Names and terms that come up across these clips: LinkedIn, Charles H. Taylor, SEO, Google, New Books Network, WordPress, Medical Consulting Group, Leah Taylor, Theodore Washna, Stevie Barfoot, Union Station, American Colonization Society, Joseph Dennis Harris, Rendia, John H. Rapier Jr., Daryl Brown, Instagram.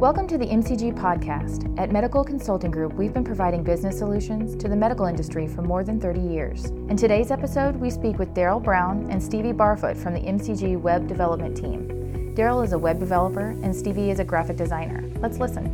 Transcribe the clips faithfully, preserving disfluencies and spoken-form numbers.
Welcome to the M C G podcast. At Medical Consulting Group, we've been providing business solutions to the medical industry for more than thirty years. In today's episode, we speak with Daryl Brown and Stevie Barfoot from the M C G web development team. Daryl is a web developer and Stevie is a graphic designer. Let's listen.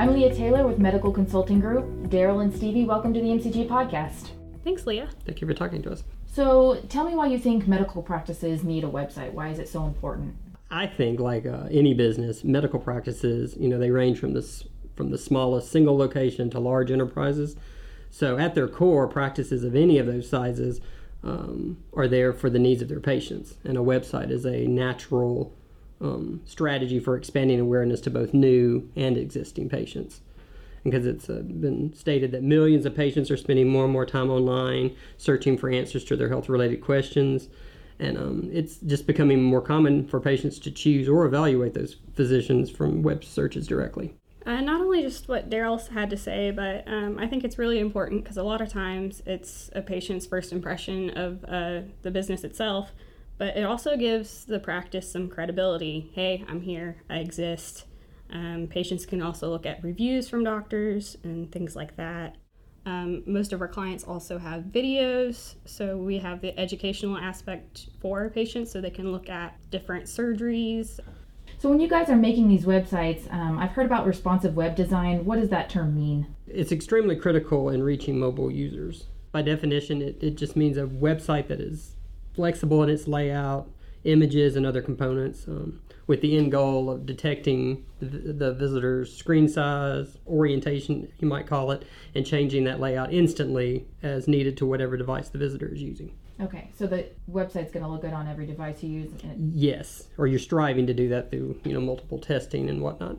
I'm Leah Taylor with Medical Consulting Group. Daryl and Stevie, welcome to the M C G podcast. Thanks, Leah. Thank you for talking to us. So tell me why you think medical practices need a website. Why is it so important? I think like uh, any business, medical practices, you know, they range from this from the smallest single location to large enterprises. So at their core, practices of any of those sizes um, are there for the needs of their patients. And a website is a natural um, strategy for expanding awareness to both new and existing patients. Because it's uh, been stated that millions of patients are spending more and more time online searching for answers to their health-related questions. And um, it's just becoming more common for patients to choose or evaluate those physicians from web searches directly. Uh, not only just what Daryl had to say, but um, I think it's really important because a lot of times it's a patient's first impression of uh, the business itself, but it also gives the practice some credibility. Hey, I'm here, I exist. Um, patients can also look at reviews from doctors and things like that. Um, most of our clients also have videos, so we have the educational aspect for our patients so they can look at different surgeries. So when you guys are making these websites, um, I've heard about responsive web design. What does that term mean? It's extremely critical in reaching mobile users. By definition, it, it just means a website that is flexible in its layout, images and other components um, with the end goal of detecting the, the visitor's screen size, orientation, you might call it, and changing that layout instantly as needed to whatever device the visitor is using. Okay, so the website's going to look good on every device you use? Yes, or you're striving to do that through you know multiple testing and whatnot.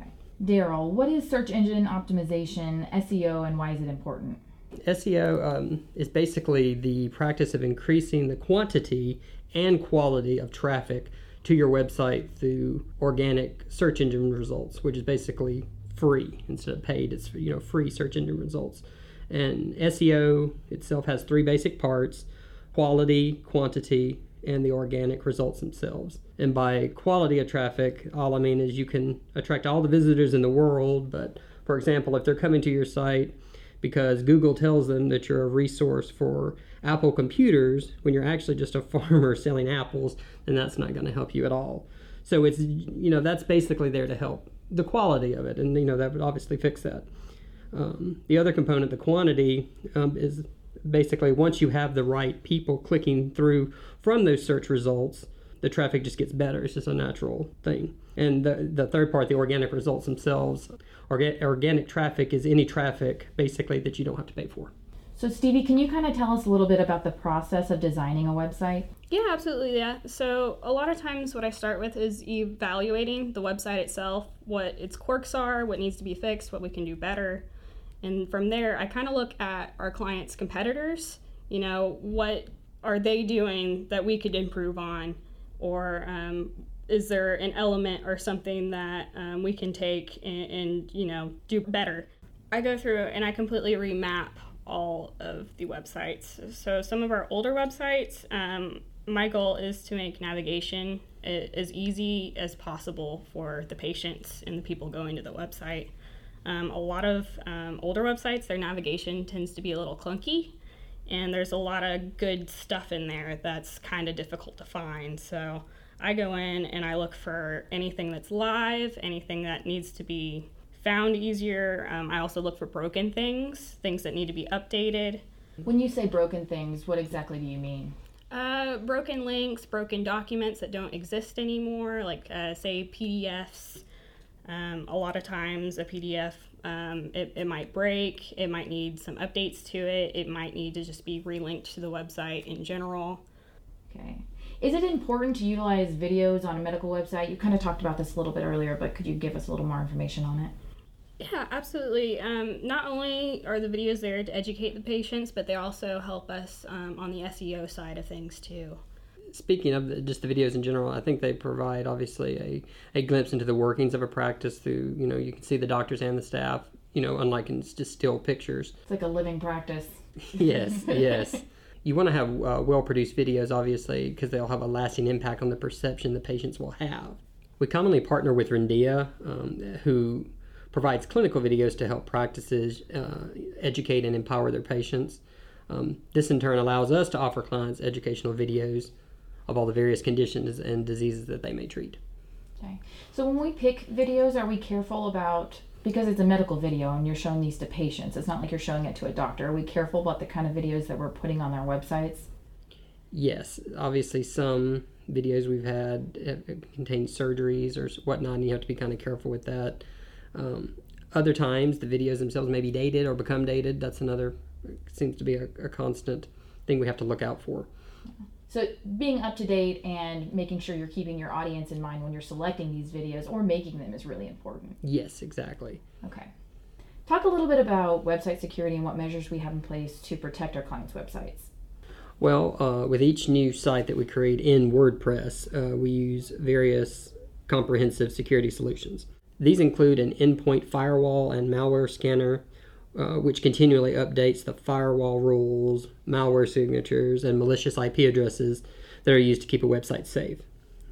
Okay. Daryl, what is search engine optimization, S E O, and why is it important? S E O um, is basically the practice of increasing the quantity and quality of traffic to your website through organic search engine results, which is basically free instead of paid. It's you know free search engine results. And S E O itself has three basic parts: quality, quantity, and the organic results themselves. And by quality of traffic, all I mean is you can attract all the visitors in the world, but for example, if they're coming to your site because Google tells them that you're a resource for Apple computers when you're actually just a farmer selling apples, then that's not going to help you at all. So it's, you know, that's basically there to help the quality of it. And, you know, that would obviously fix that. Um, the other component, the quantity, um, is basically once you have the right people clicking through from those search results, the traffic just gets better. It's just a natural thing. And the the third part, the organic results themselves. Orga- organic traffic is any traffic, basically, that you don't have to pay for. So, Stevie, can you kind of tell us a little bit about the process of designing a website? Yeah, absolutely, yeah. So, a lot of times what I start with is evaluating the website itself, what its quirks are, what needs to be fixed, what we can do better. And from there, I kind of look at our clients' competitors. You know, what are they doing that we could improve on? Or um, is there an element or something that um, we can take and, and, you know, do better? I go through and I completely remap all of the websites. So some of our older websites, um, my goal is to make navigation as easy as possible for the patients and the people going to the website. Um, a lot of um, older websites, their navigation tends to be a little clunky. And there's a lot of good stuff in there that's kind of difficult to find. So I go in and I look for anything that's live, anything that needs to be found easier. Um, I also look for broken things, things that need to be updated. When you say broken things, what exactly do you mean? Uh, broken links, broken documents that don't exist anymore, like uh, say P D Fs. Um, a lot of times a P D F, um, it, it might break, it might need some updates to it, it might need to just be relinked to the website in general. Okay. Is it important to utilize videos on a medical website? You kind of talked about this a little bit earlier, but could you give us a little more information on it? Yeah, absolutely. Um, not only are the videos there to educate the patients, but they also help us um, on the S E O side of things too. Speaking of just the videos in general, I think they provide obviously a, a glimpse into the workings of a practice through, you know, you can see the doctors and the staff, you know, unlike in just still pictures. It's like a living practice. Yes, yes. you want to have uh, well-produced videos, obviously, because they'll have a lasting impact on the perception the patients will have. We commonly partner with Rendia, um, who provides clinical videos to help practices uh, educate and empower their patients. Um, this in turn allows us to offer clients educational videos of all the various conditions and diseases that they may treat. Okay. So when we pick videos, are we careful about, because it's a medical video and you're showing these to patients, it's not like you're showing it to a doctor, are we careful about the kind of videos that we're putting on our websites? Yes. Obviously, some videos we've had contain surgeries or whatnot, and you have to be kind of careful with that. Um, other times, the videos themselves may be dated or become dated. That's another, seems to be a, a constant thing we have to look out for. So being up to date and making sure you're keeping your audience in mind when you're selecting these videos or making them is really important. Yes, exactly. Okay. Talk a little bit about website security and what measures we have in place to protect our clients' websites. Well, uh, with each new site that we create in WordPress, uh, we use various comprehensive security solutions. These include an endpoint firewall and malware scanner, Uh, which continually updates the firewall rules, malware signatures, and malicious I P addresses that are used to keep a website safe.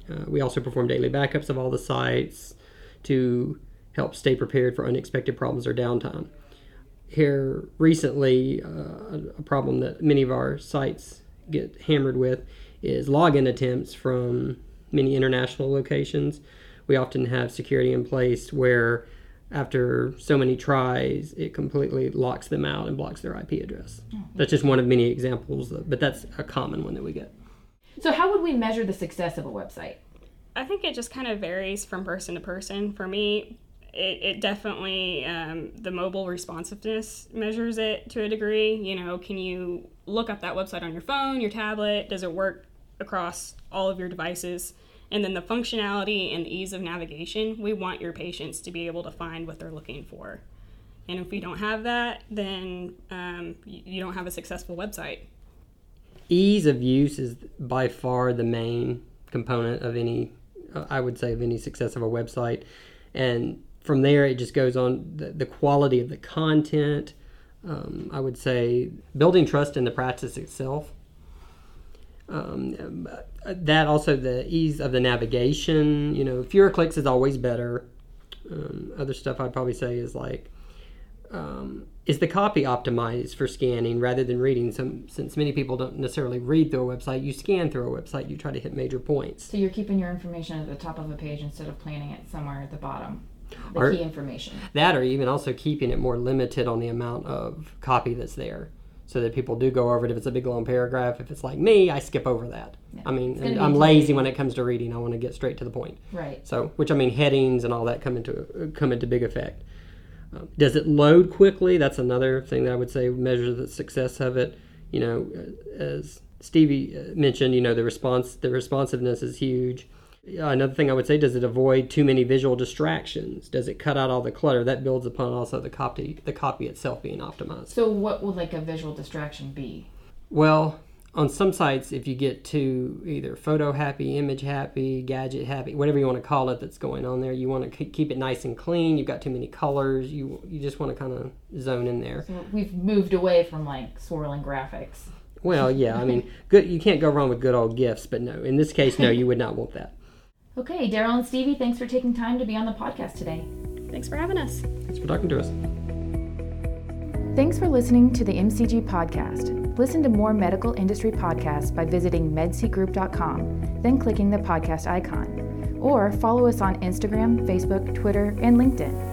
Uh, we also perform daily backups of all the sites to help stay prepared for unexpected problems or downtime. Here recently, uh, a problem that many of our sites get hammered with is login attempts from many international locations. We often have security in place where after so many tries, it completely locks them out and blocks their I P address. Oh, that's just one of many examples, but that's a common one that we get. So how would we measure the success of a website? I think it just kind of varies from person to person. For me, it, it definitely, um, the mobile responsiveness measures it to a degree. You know, can you look up that website on your phone, your tablet? Does it work across all of your devices? And then the functionality and the ease of navigation, we want your patients to be able to find what they're looking for. And if you don't have that, then um, you don't have a successful website. Ease of use is by far the main component of any, uh, I would say, of any success of a website. And from there, it just goes on the, the quality of the content. Um, I would say building trust in the practice itself. Um, that also the ease of the navigation, you know, fewer clicks is always better. Um, other stuff I'd probably say is like, um, is the copy optimized for scanning rather than reading? Some, since many people don't necessarily read through a website, you scan through a website, you try to hit major points. So you're keeping your information at the top of a page instead of planting it somewhere at the bottom, the or, key information. That or even also keeping it more limited on the amount of copy that's there, so that people do go over it. If it's a big long paragraph, if it's like me, I skip over that. Yeah. I mean, I'm lazy when it comes to reading. I want to get straight to the point. Right. So, which I mean, headings and all that come into come into big effect. Um, does it load quickly? That's another thing that I would say measures the success of it. You know, as Stevie mentioned, you know, the response, the responsiveness is huge. Another thing I would say, does it avoid too many visual distractions? Does it cut out all the clutter? That builds upon also the copy, the copy itself being optimized. So what would like a visual distraction be? Well, on some sites, if you get too either photo happy, image happy, gadget happy, whatever you want to call it that's going on there, you want to keep it nice and clean. You've got too many colors. You you just want to kind of zone in there. So we've moved away from like swirling graphics. Well, yeah, I mean, good. You can't go wrong with good old GIFs, but no, in this case, no, you would not want that. Okay, Daryl and Stevie, thanks for taking time to be on the podcast today. Thanks for having us. Thanks for talking to us. Thanks for listening to the M C G podcast. Listen to more medical industry podcasts by visiting medcgroup dot com, then clicking the podcast icon. Or follow us on Instagram, Facebook, Twitter, and LinkedIn.